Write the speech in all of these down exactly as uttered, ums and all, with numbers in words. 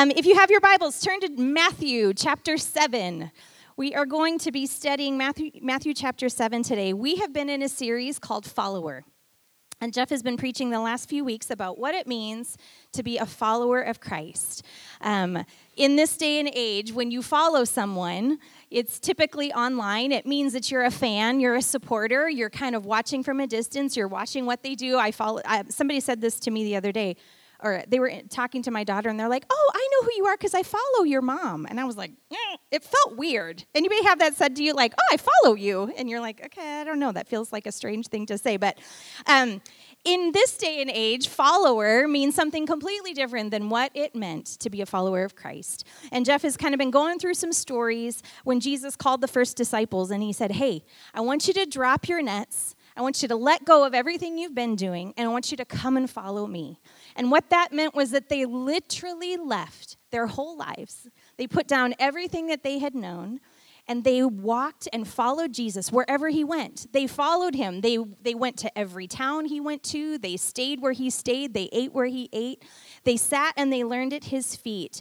Um, if you have your Bibles, turn to Matthew chapter seven. We are going to be studying Matthew, Matthew chapter seven today. We have been in a series called Follower. And Jeff has been preaching the last few weeks about what it means to be a follower of Christ. Um, in this day and age, when you follow someone, it's typically online. It means that you're a fan, you're a supporter, you're kind of watching from a distance, you're watching what they do. I follow. I, somebody said this to me the other day, or they were talking to my daughter, and they're like, oh, I know who you are because I follow your mom. And I was like, eh. It felt weird. Anybody have that said to you, like, oh, I follow you? And you're like, okay, I don't know. That feels like a strange thing to say. But um, in this day and age, follower means something completely different than what it meant to be a follower of Christ. And Jeff has kind of been going through some stories when Jesus called the first disciples, and he said, hey, I want you to drop your nets. I want you to let go of everything you've been doing, and I want you to come and follow me. And what that meant was that they literally left their whole lives. They put down everything that they had known, and they walked and followed Jesus wherever he went. They followed him. They, they went to every town he went to. They stayed where he stayed. They ate where he ate. They sat and they learned at his feet.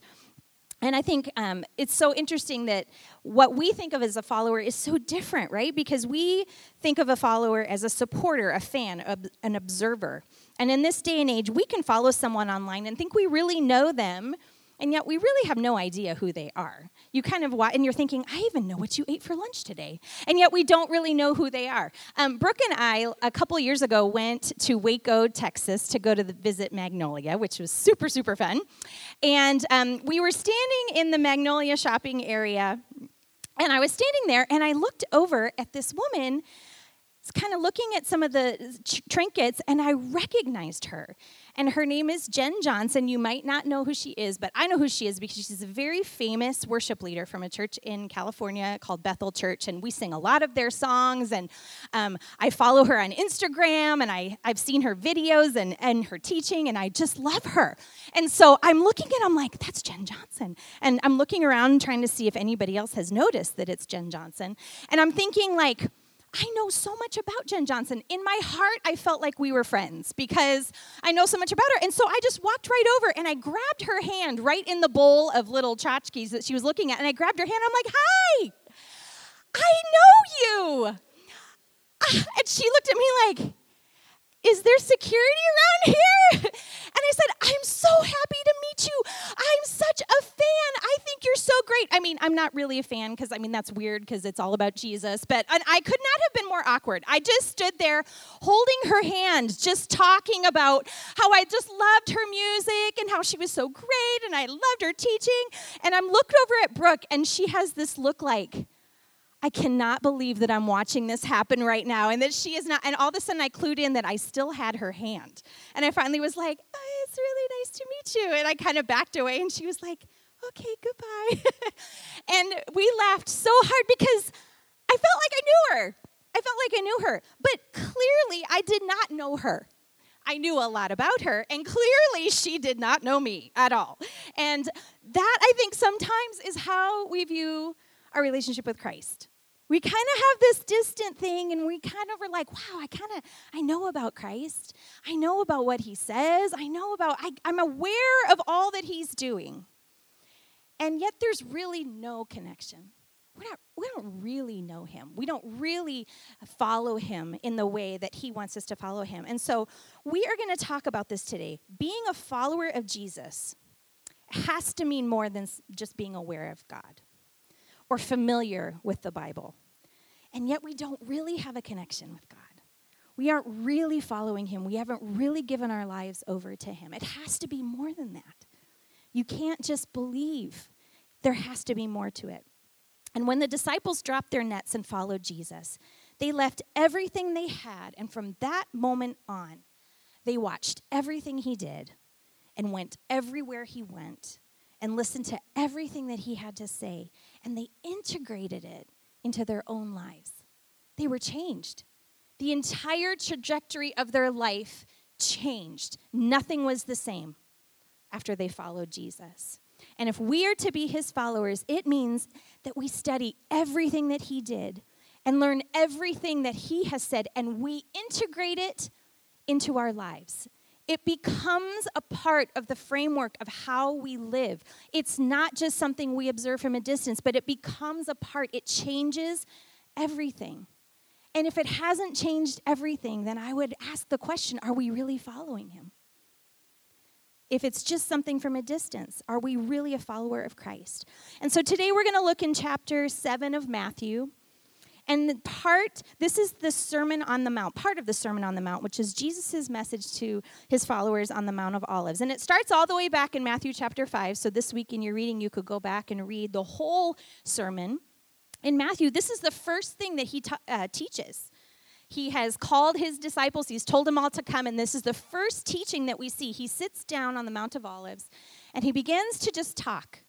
And I think um, it's so interesting that what we think of as a follower is so different, right? Because we think of a follower as a supporter, a fan, a, an observer. And in this day and age, we can follow someone online and think we really know them, and yet we really have no idea who they are. You kind of, and you're thinking, I even know what you ate for lunch today. And yet we don't really know who they are. Um, Brooke and I, a couple years ago, went to Waco, Texas to go to the, visit Magnolia, which was super, super fun. And um, we were standing in the Magnolia shopping area, and I was standing there, and I looked over at this woman kind of looking at some of the trinkets, and I recognized her. And her name is Jen Johnson. You might not know who she is, but I know who she is because she's a very famous worship leader from a church in California called Bethel Church, and we sing a lot of their songs, and um, I follow her on Instagram, and I, I've seen her videos and, and her teaching, and I just love her. And so I'm looking, and I'm like, that's Jen Johnson. And I'm looking around trying to see if anybody else has noticed that it's Jen Johnson. And I'm thinking, like, I know so much about Jen Johnson. In my heart, I felt like we were friends because I know so much about her. And so I just walked right over, and I grabbed her hand right in the bowl of little tchotchkes that she was looking at. And I grabbed her hand. I'm like, hi, I know you. And she looked at me like, is there security around here? And I said, I'm so happy to meet you. I'm such a fan. I think you're so great. I mean, I'm not really a fan because, I mean, that's weird because it's all about Jesus. But and I could not have been more awkward. I just stood there holding her hand, just talking about how I just loved her music and how she was so great and I loved her teaching. And I'm looked over at Brooke, and she has this look like, I cannot believe that I'm watching this happen right now and that she is not, and all of a sudden I clued in that I still had her hand. And I finally was like, oh, it's really nice to meet you. And I kind of backed away, and she was like, okay, goodbye. And we laughed so hard because I felt like I knew her. I felt like I knew her, but clearly I did not know her. I knew a lot about her, and clearly she did not know me at all. And that, I think, sometimes is how we view our relationship with Christ. We kind of have this distant thing, and we kind of were like, wow, I kind of, I know about Christ. I know about what he says. I know about, I, I'm aware of all that he's doing. And yet there's really no connection. We're not, we don't really know him. We don't really follow him in the way that he wants us to follow him. And so we are going to talk about this today. Being a follower of Jesus has to mean more than just being aware of God or familiar with the Bible. And yet we don't really have a connection with God. We aren't really following him. We haven't really given our lives over to him. It has to be more than that. You can't just believe. There has to be more to it. And when the disciples dropped their nets and followed Jesus, they left everything they had, and from that moment on, they watched everything he did and went everywhere he went and listened to everything that he had to say, and they integrated it into their own lives. They were changed. The entire trajectory of their life changed. Nothing was the same after they followed Jesus. And if we are to be his followers, it means that we study everything that he did and learn everything that he has said, and we integrate it into our lives. It becomes a part of the framework of how we live. It's not just something we observe from a distance, but it becomes a part. It changes everything. And if it hasn't changed everything, then I would ask the question, are we really following him? If it's just something from a distance, are we really a follower of Christ? And so today we're going to look in chapter seven of Matthew. And the part, this is the Sermon on the Mount, part of the Sermon on the Mount, which is Jesus' message to his followers on the Mount of Olives. And it starts all the way back in Matthew chapter five. So this week in your reading, you could go back and read the whole sermon. In Matthew, this is the first thing that he t- uh, teaches. He has called his disciples. He's told them all to come, and this is the first teaching that we see. He sits down on the Mount of Olives, and he begins to just talk.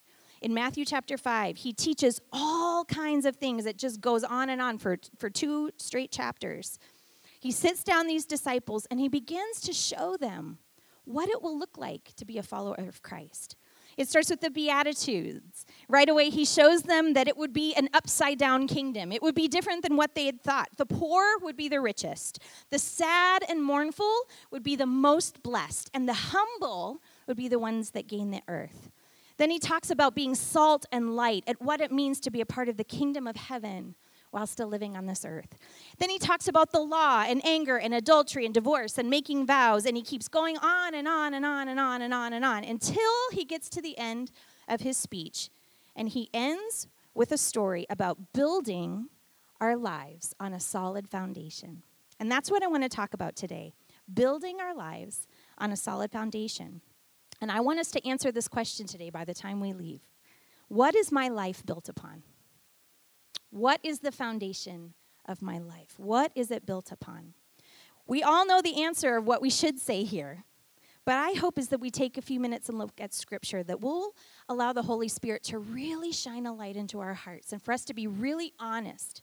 In Matthew chapter five, he teaches all kinds of things. It just goes on and on for, for two straight chapters. He sits down these disciples, and he begins to show them what it will look like to be a follower of Christ. It starts with the Beatitudes. Right away, he shows them that it would be an upside-down kingdom. It would be different than what they had thought. The poor would be the richest. The sad and mournful would be the most blessed. And the humble would be the ones that gain the earth. Then he talks about being salt and light, at what it means to be a part of the kingdom of heaven while still living on this earth. Then he talks about the law and anger and adultery and divorce and making vows, and he keeps going on and on and on and on and on and on until he gets to the end of his speech. And he ends with a story about building our lives on a solid foundation. And that's what I want to talk about today, building our lives on a solid foundation. And I want us to answer this question today by the time we leave. What is my life built upon? What is the foundation of my life? What is it built upon? We all know the answer of what we should say here, but I hope is that we take a few minutes and look at Scripture, that we'll allow the Holy Spirit to really shine a light into our hearts and for us to be really honest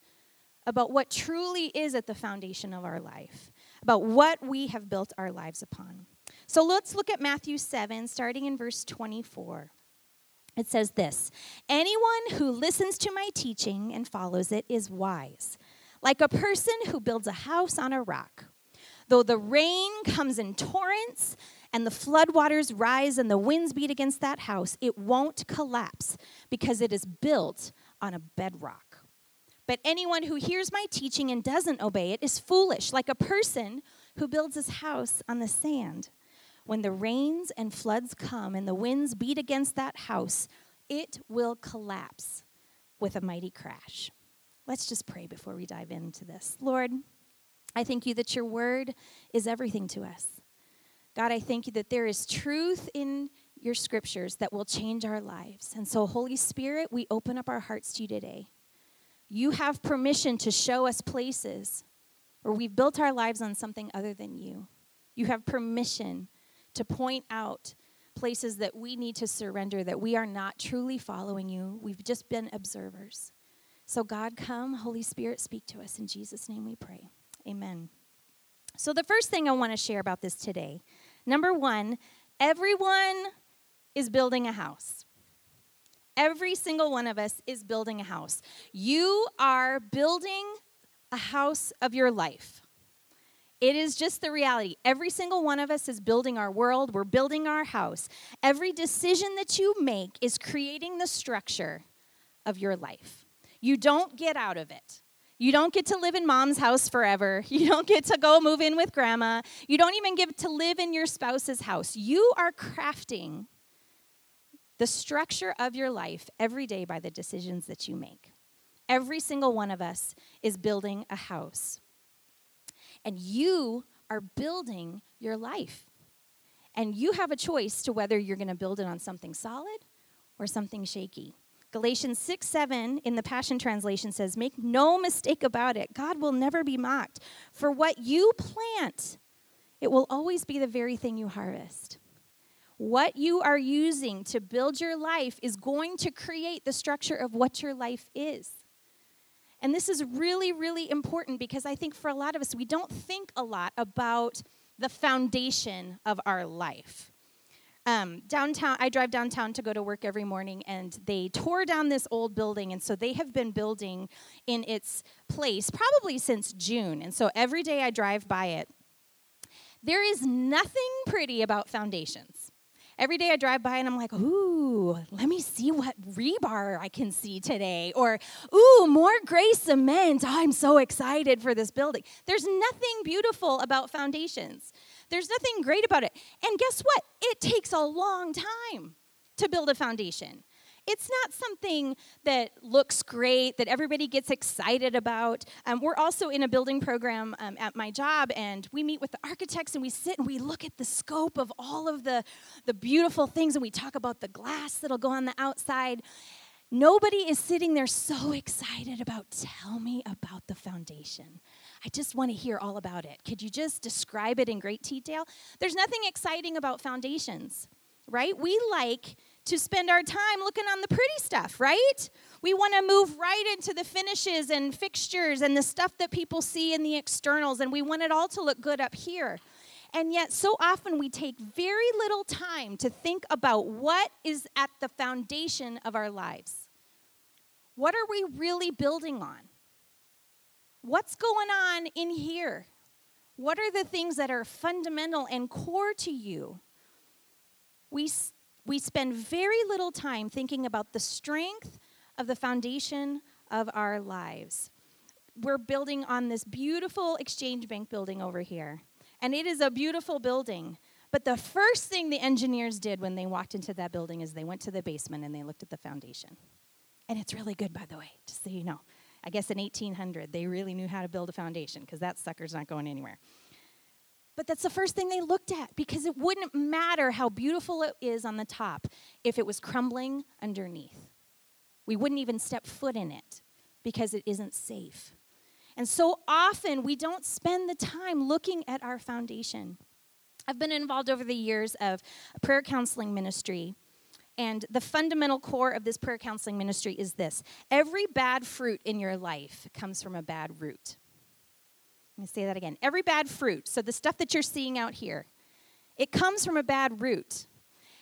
about what truly is at the foundation of our life, about what we have built our lives upon. So let's look at Matthew seven, starting in verse twenty-four. It says this, "Anyone who listens to my teaching and follows it is wise, like a person who builds a house on a rock. Though the rain comes in torrents and the floodwaters rise and the winds beat against that house, it won't collapse because it is built on a bedrock. But anyone who hears my teaching and doesn't obey it is foolish, like a person who builds his house on the sand. When the rains and floods come and the winds beat against that house, it will collapse with a mighty crash." Let's just pray before we dive into this. Lord, I thank you that your word is everything to us. God, I thank you that there is truth in your scriptures that will change our lives. And so, Holy Spirit, we open up our hearts to you today. You have permission to show us places where we've built our lives on something other than you. You have permission to point out places that we need to surrender, that we are not truly following you. We've just been observers. So God, come. Holy Spirit, speak to us. In Jesus' name we pray. Amen. So the first thing I want to share about this today, number one, everyone is building a house. Every single one of us is building a house. You are building a house of your life. It is just the reality. Every single one of us is building our world. We're building our house. Every decision that you make is creating the structure of your life. You don't get out of it. You don't get to live in mom's house forever. You don't get to go move in with grandma. You don't even get to live in your spouse's house. You are crafting the structure of your life every day by the decisions that you make. Every single one of us is building a house. And you are building your life. And you have a choice to whether you're going to build it on something solid or something shaky. Galatians six seven in the Passion Translation says, "Make no mistake about it, God will never be mocked. For what you plant, it will always be the very thing you harvest." What you are using to build your life is going to create the structure of what your life is. And this is really, really important because I think for a lot of us, we don't think a lot about the foundation of our life. Um, downtown, I drive downtown to go to work every morning, and they tore down this old building, and so they have been building in its place probably since June. And so every day I drive by it, There is nothing pretty about foundations. Every day I drive by and I'm like, ooh, let me see what rebar I can see today. Or, ooh, more gray cement. I'm so excited for this building. There's nothing beautiful about foundations. There's nothing great about it. And guess what? It takes a long time to build a foundation. It's not something that looks great, that everybody gets excited about. Um, we're also in a building program um, at my job, and we meet with the architects, and we sit and we look at the scope of all of the, the beautiful things, and we talk about the glass that'll go on the outside. Nobody is sitting there so excited about, tell me about the foundation. I just want to hear all about it. Could you just describe it in great detail? There's nothing exciting about foundations, right? We like to spend our time looking on the pretty stuff, right? We want to move right into the finishes and fixtures and the stuff that people see in the externals, and we want it all to look good up here. And yet, so often we take very little time to think about what is at the foundation of our lives. What are we really building on? What's going on in here? What are the things that are fundamental and core to you? We We spend very little time thinking about the strength of the foundation of our lives. We're building on this beautiful Exchange Bank building over here. And it is a beautiful building. But the first thing the engineers did when they walked into that building is they went to the basement and they looked at the foundation. And it's really good, by the way, just so you know. I guess in eighteen hundred, they really knew how to build a foundation because that sucker's not going anywhere. But that's the first thing they looked at, because it wouldn't matter how beautiful it is on the top if it was crumbling underneath. We wouldn't even step foot in it because it isn't safe. And so often we don't spend the time looking at our foundation. I've been involved over the years of a prayer counseling ministry, and the fundamental core of this prayer counseling ministry is this. Every bad fruit in your life comes from a bad root. Let me say that again. Every bad fruit, so the stuff that you're seeing out here, it comes from a bad root.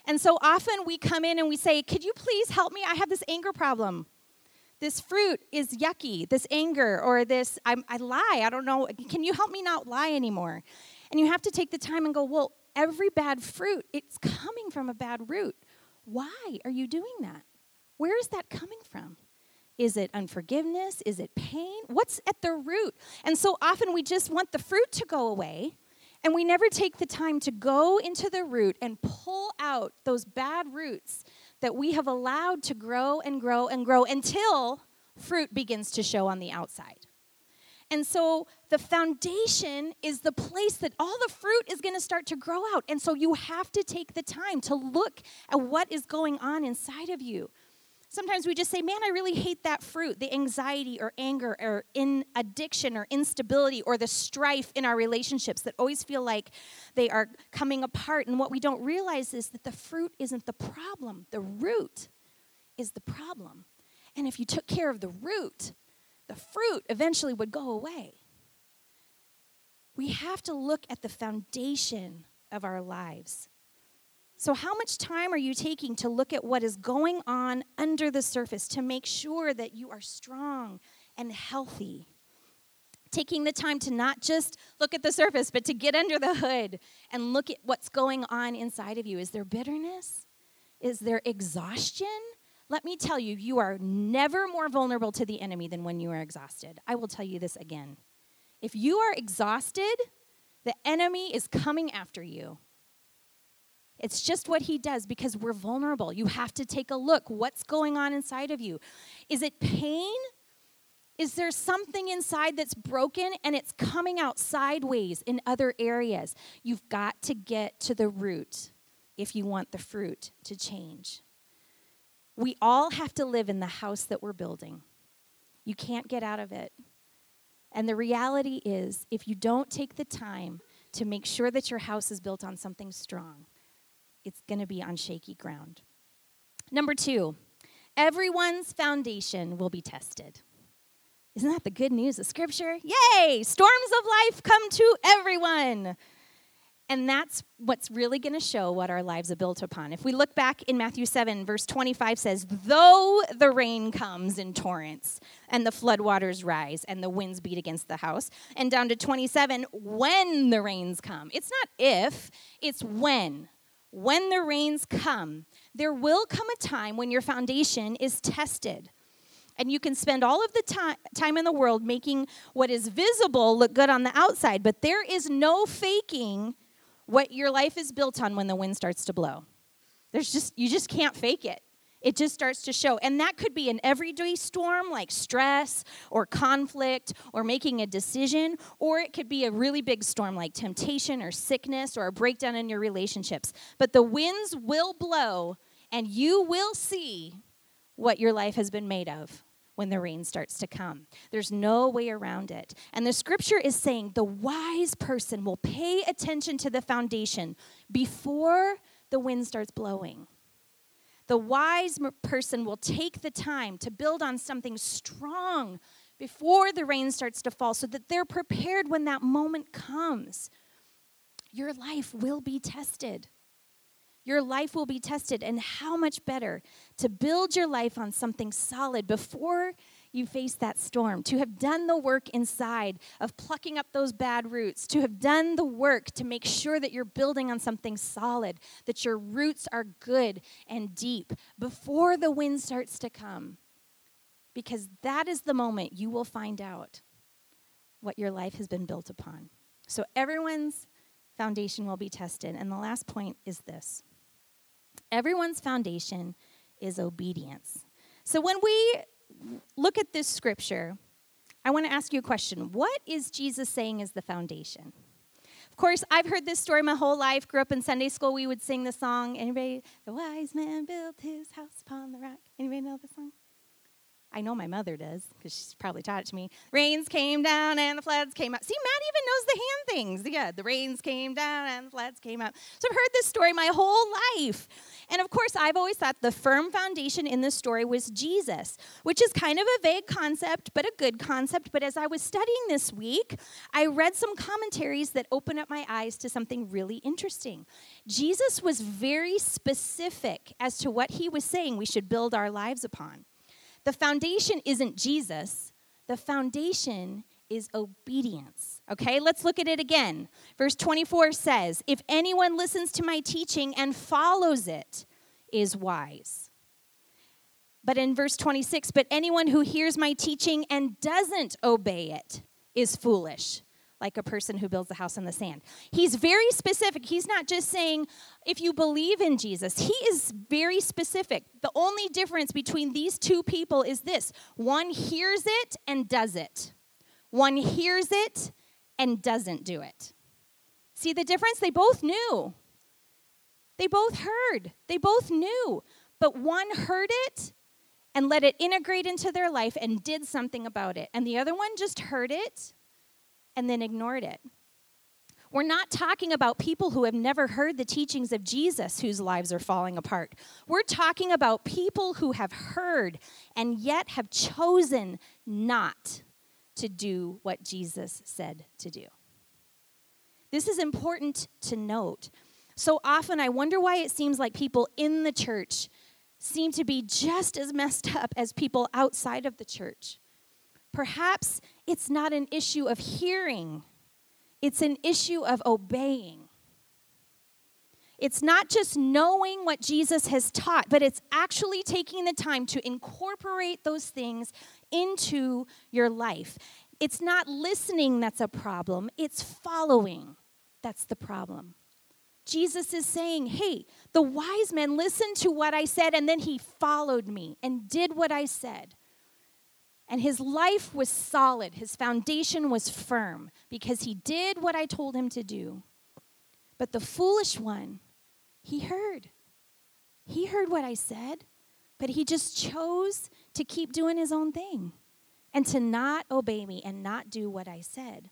And so often we come in and we say, could you please help me? I have this anger problem. This fruit is yucky, this anger, or this, I'm, I lie, I don't know. Can you help me not lie anymore? And you have to take the time and go, well, every bad fruit, it's coming from a bad root. Why are you doing that? Where is that coming from? Is it unforgiveness? Is it pain? What's at the root? And so often we just want the fruit to go away, and we never take the time to go into the root and pull out those bad roots that we have allowed to grow and grow and grow until fruit begins to show on the outside. And so the foundation is the place that all the fruit is going to start to grow out. And so you have to take the time to look at what is going on inside of you. Sometimes we just say, man, I really hate that fruit, the anxiety or anger or in addiction or instability or the strife in our relationships that always feel like they are coming apart. And what we don't realize is that the fruit isn't the problem. The root is the problem. And if you took care of the root, the fruit eventually would go away. We have to look at the foundation of our lives. So how much time are you taking to look at what is going on under the surface to make sure that you are strong and healthy? Taking the time to not just look at the surface, but to get under the hood and look at what's going on inside of you. Is there bitterness? Is there exhaustion? Let me tell you, you are never more vulnerable to the enemy than when you are exhausted. I will tell you this again. If you are exhausted, the enemy is coming after you. It's just what he does because we're vulnerable. You have to take a look. What's going on inside of you? Is it pain? Is there something inside that's broken and it's coming out sideways in other areas? You've got to get to the root if you want the fruit to change. We all have to live in the house that we're building. You can't get out of it. And the reality is, if you don't take the time to make sure that your house is built on something strong, it's going to be on shaky ground. Number two, everyone's foundation will be tested. Isn't that the good news of Scripture? Yay! Storms of life come to everyone. And that's what's really going to show what our lives are built upon. If we look back in Matthew seven, verse twenty-five says, though the rain comes in torrents, and the floodwaters rise, and the winds beat against the house. And down to twenty-seven, when the rains come. It's not if, it's when. When the rains come, there will come a time when your foundation is tested. And you can spend all of the time, time in the world making what is visible look good on the outside, but there is no faking what your life is built on when the wind starts to blow. There's just, you just can't fake it. It just starts to show. And that could be an everyday storm like stress or conflict or making a decision, or it could be a really big storm like temptation or sickness or a breakdown in your relationships. But the winds will blow, and you will see what your life has been made of when the rain starts to come. There's no way around it. And the scripture is saying the wise person will pay attention to the foundation before the wind starts blowing. The wise person will take the time to build on something strong before the rain starts to fall so that they're prepared when that moment comes. Your life will be tested. Your life will be tested, and how much better to build your life on something solid before you face that storm, to have done the work inside of plucking up those bad roots, to have done the work to make sure that you're building on something solid, that your roots are good and deep before the wind starts to come, because that is the moment you will find out what your life has been built upon. So everyone's foundation will be tested. And the last point is this. Everyone's foundation is obedience. So when we look at this scripture, I want to ask you a question. What is Jesus saying is the foundation? Of course, I've heard this story my whole life. Grew up in Sunday school. We would sing the song. Anybody? The wise man built his house upon the rock. Anybody know this song? I know my mother does, because she's probably taught it to me. Rains came down and the floods came up. See, Matt even knows the hand things. Yeah, the rains came down and the floods came up. So I've heard this story my whole life. And of course, I've always thought the firm foundation in this story was Jesus, which is kind of a vague concept, but a good concept. But as I was studying this week, I read some commentaries that opened up my eyes to something really interesting. Jesus was very specific as to what he was saying we should build our lives upon. The foundation isn't Jesus. The foundation is obedience. Okay, let's look at it again. Verse twenty-four says, if anyone listens to my teaching and follows it is wise. But in verse twenty-six, but anyone who hears my teaching and doesn't obey it is foolish, like a person who builds a house on the sand. He's very specific. He's not just saying, if you believe in Jesus. He is very specific. The only difference between these two people is this. One hears it and does it. One hears it and doesn't do it. See the difference? They both knew. They both heard. They both knew. But one heard it and let it integrate into their life and did something about it. And the other one just heard it and then ignored it. We're not talking about people who have never heard the teachings of Jesus whose lives are falling apart. We're talking about people who have heard and yet have chosen not to do what Jesus said to do. This is important to note. So often I wonder why it seems like people in the church seem to be just as messed up as people outside of the church. Perhaps it's not an issue of hearing. It's an issue of obeying. It's not just knowing what Jesus has taught, but it's actually taking the time to incorporate those things into your life. It's not listening that's a problem. It's following that's the problem. Jesus is saying, hey, the wise man listened to what I said, and then he followed me and did what I said. And his life was solid. His foundation was firm because he did what I told him to do. But the foolish one, he heard. He heard what I said, but he just chose to keep doing his own thing and to not obey me and not do what I said.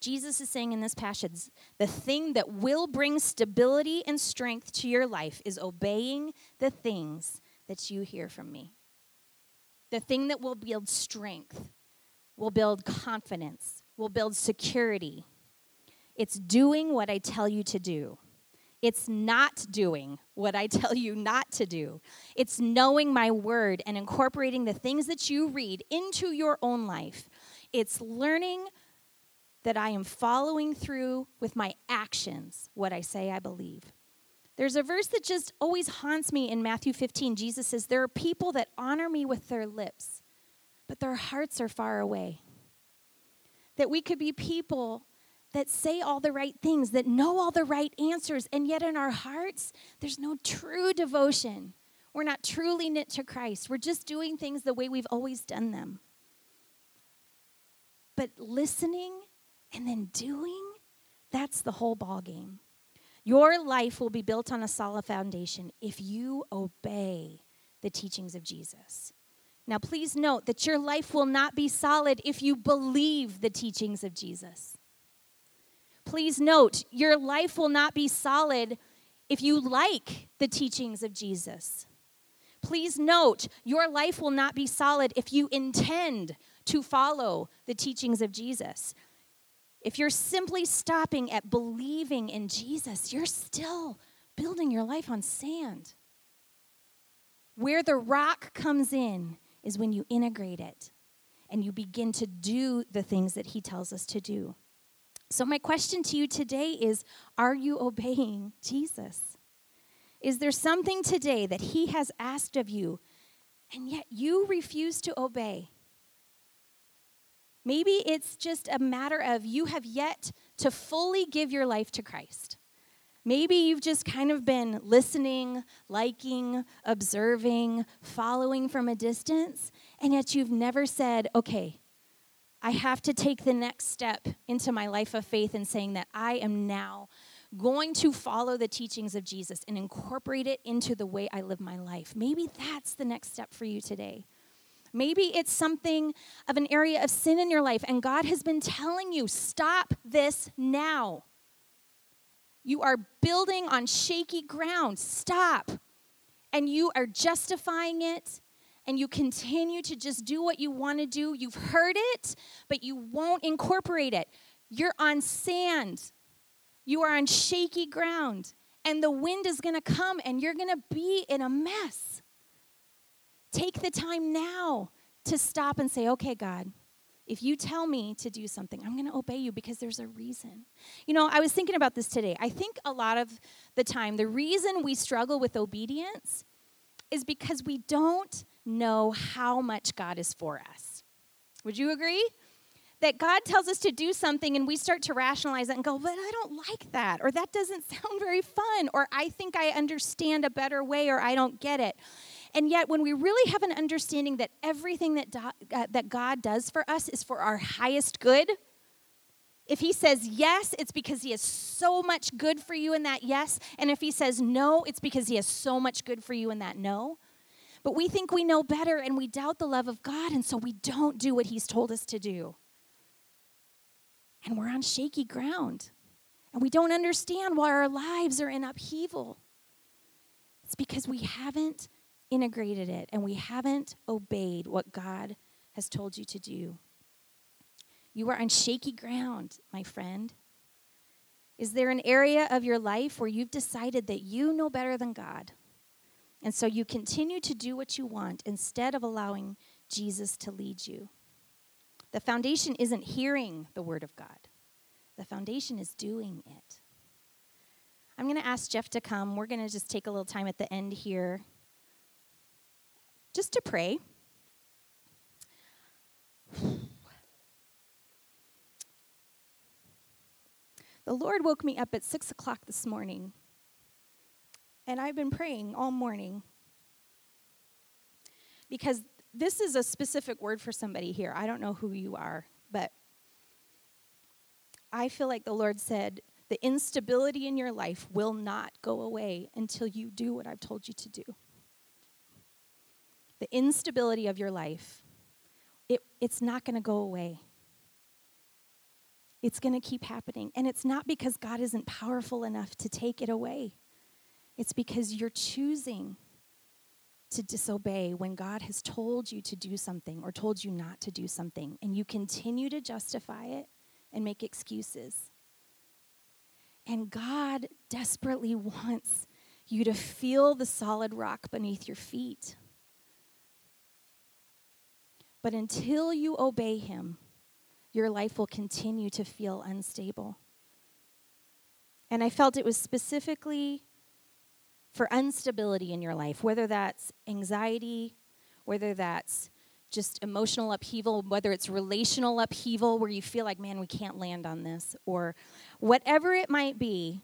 Jesus is saying in this passage, the thing that will bring stability and strength to your life is obeying the things that you hear from me. The thing that will build strength, will build confidence, will build security It's doing what I tell you to do. It's not doing what I tell you not to do. It's knowing my word and incorporating the things that you read into your own life. It's learning that I am following through with my actions what I say I believe. There's a verse that just always haunts me in Matthew fifteen. Jesus says, there are people that honor me with their lips, but their hearts are far away. That we could be people that say all the right things, that know all the right answers, and yet in our hearts, there's no true devotion. We're not truly knit to Christ. We're just doing things the way we've always done them. But listening and then doing, that's the whole ballgame. Your life will be built on a solid foundation if you obey the teachings of Jesus. Now, please note that your life will not be solid if you believe the teachings of Jesus. Please note, your life will not be solid if you like the teachings of Jesus. Please note, your life will not be solid if you intend to follow the teachings of Jesus. If you're simply stopping at believing in Jesus, you're still building your life on sand. Where the rock comes in is when you integrate it and you begin to do the things that he tells us to do. So my question to you today is, are you obeying Jesus? Is there something today that he has asked of you and yet you refuse to obey? Maybe it's just a matter of you have yet to fully give your life to Christ. Maybe you've just kind of been listening, liking, observing, following from a distance, and yet you've never said, okay, I have to take the next step into my life of faith in saying that I am now going to follow the teachings of Jesus and incorporate it into the way I live my life. Maybe that's the next step for you today. Maybe it's something of an area of sin in your life, and God has been telling you, stop this now. You are building on shaky ground. Stop. And you are justifying it, and you continue to just do what you want to do. You've heard it, but you won't incorporate it. You're on sand. You are on shaky ground, and the wind is going to come, and you're going to be in a mess. Take the time now to stop and say, okay, God, if you tell me to do something, I'm going to obey you because there's a reason. You know, I was thinking about this today. I think a lot of the time, the reason we struggle with obedience is because we don't know how much God is for us. Would you agree? That God tells us to do something and we start to rationalize it and go, but I don't like that, or that doesn't sound very fun, or I think I understand a better way, or I don't get it. And yet when we really have an understanding that everything that, do, uh, that God does for us is for our highest good, if he says yes, it's because he has so much good for you in that yes. And if he says no, it's because he has so much good for you in that no. But we think we know better and we doubt the love of God, and so we don't do what he's told us to do. And we're on shaky ground. And we don't understand why our lives are in upheaval. It's because we haven't integrated it, and we haven't obeyed what God has told you to do. You are on shaky ground, my friend. Is there an area of your life where you've decided that you know better than God, and so you continue to do what you want instead of allowing Jesus to lead you? The foundation isn't hearing the word of God. The foundation is doing it. I'm going to ask Jeff to come. We're going to just take a little time at the end here just to pray. The Lord woke me up at six o'clock this morning, and I've been praying all morning because this is a specific word for somebody here. I don't know who you are, but I feel like the Lord said, the instability in your life will not go away until you do what I've told you to do. The instability of your life, it, it's not going to go away. It's going to keep happening. And it's not because God isn't powerful enough to take it away. It's because you're choosing to disobey when God has told you to do something or told you not to do something, and you continue to justify it and make excuses. And God desperately wants you to feel the solid rock beneath your feet. But until you obey him, your life will continue to feel unstable. And I felt it was specifically for instability in your life, whether that's anxiety, whether that's just emotional upheaval, whether it's relational upheaval where you feel like, man, we can't land on this, or whatever it might be.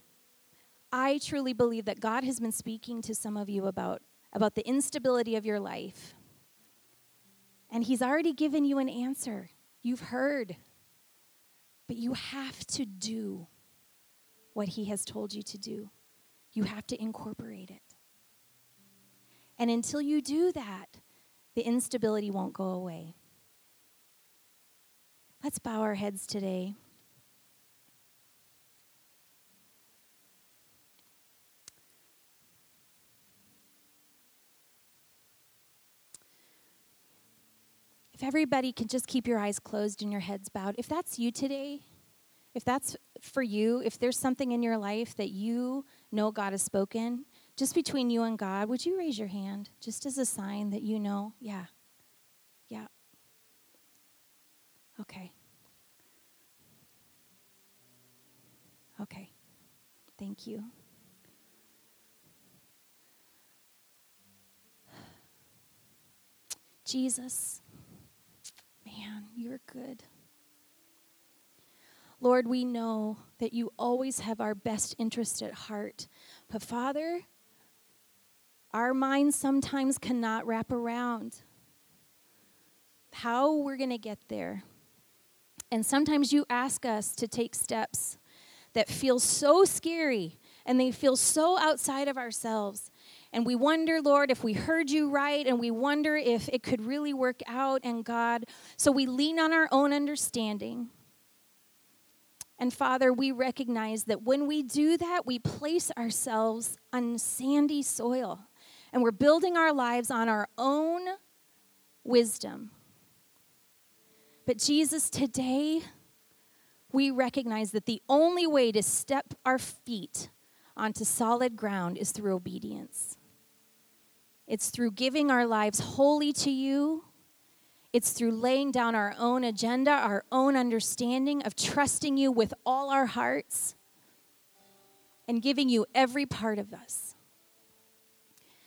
I truly believe that God has been speaking to some of you about, about the instability of your life. And he's already given you an answer. You've heard. But you have to do what he has told you to do. You have to incorporate it. And until you do that, the instability won't go away. Let's bow our heads today. If everybody can just keep your eyes closed and your heads bowed. If that's you today, if that's for you, if there's something in your life that you know God has spoken, just between you and God, would you raise your hand just as a sign that you know? Yeah. Yeah. Okay. Okay. Thank you. Jesus. Man, you're good. Lord, we know that you always have our best interest at heart. But Father, our minds sometimes cannot wrap around how we're going to get there. And sometimes you ask us to take steps that feel so scary and they feel so outside of ourselves. And we wonder, Lord, if we heard you right, and we wonder if it could really work out, and God, so we lean on our own understanding. And Father, we recognize that when we do that, we place ourselves on sandy soil, and we're building our lives on our own wisdom. But Jesus, today, we recognize that the only way to step our feet onto solid ground is through obedience. It's through giving our lives wholly to you. It's through laying down our own agenda, our own understanding of trusting you with all our hearts and giving you every part of us.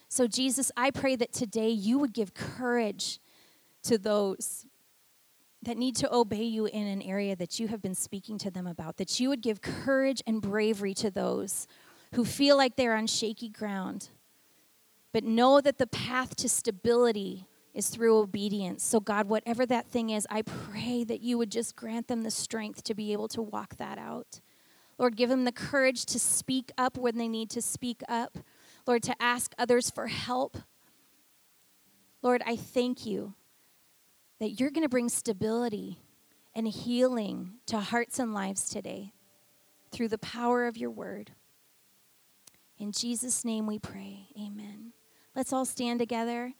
So Jesus, I pray that today you would give courage to those that need to obey you in an area that you have been speaking to them about, that you would give courage and bravery to those who feel like they're on shaky ground, but know that the path to stability is through obedience. So God, whatever that thing is, I pray that you would just grant them the strength to be able to walk that out. Lord, give them the courage to speak up when they need to speak up. Lord, to ask others for help. Lord, I thank you that you're going to bring stability and healing to hearts and lives today through the power of your word. In Jesus' name we pray, amen. Let's all stand together.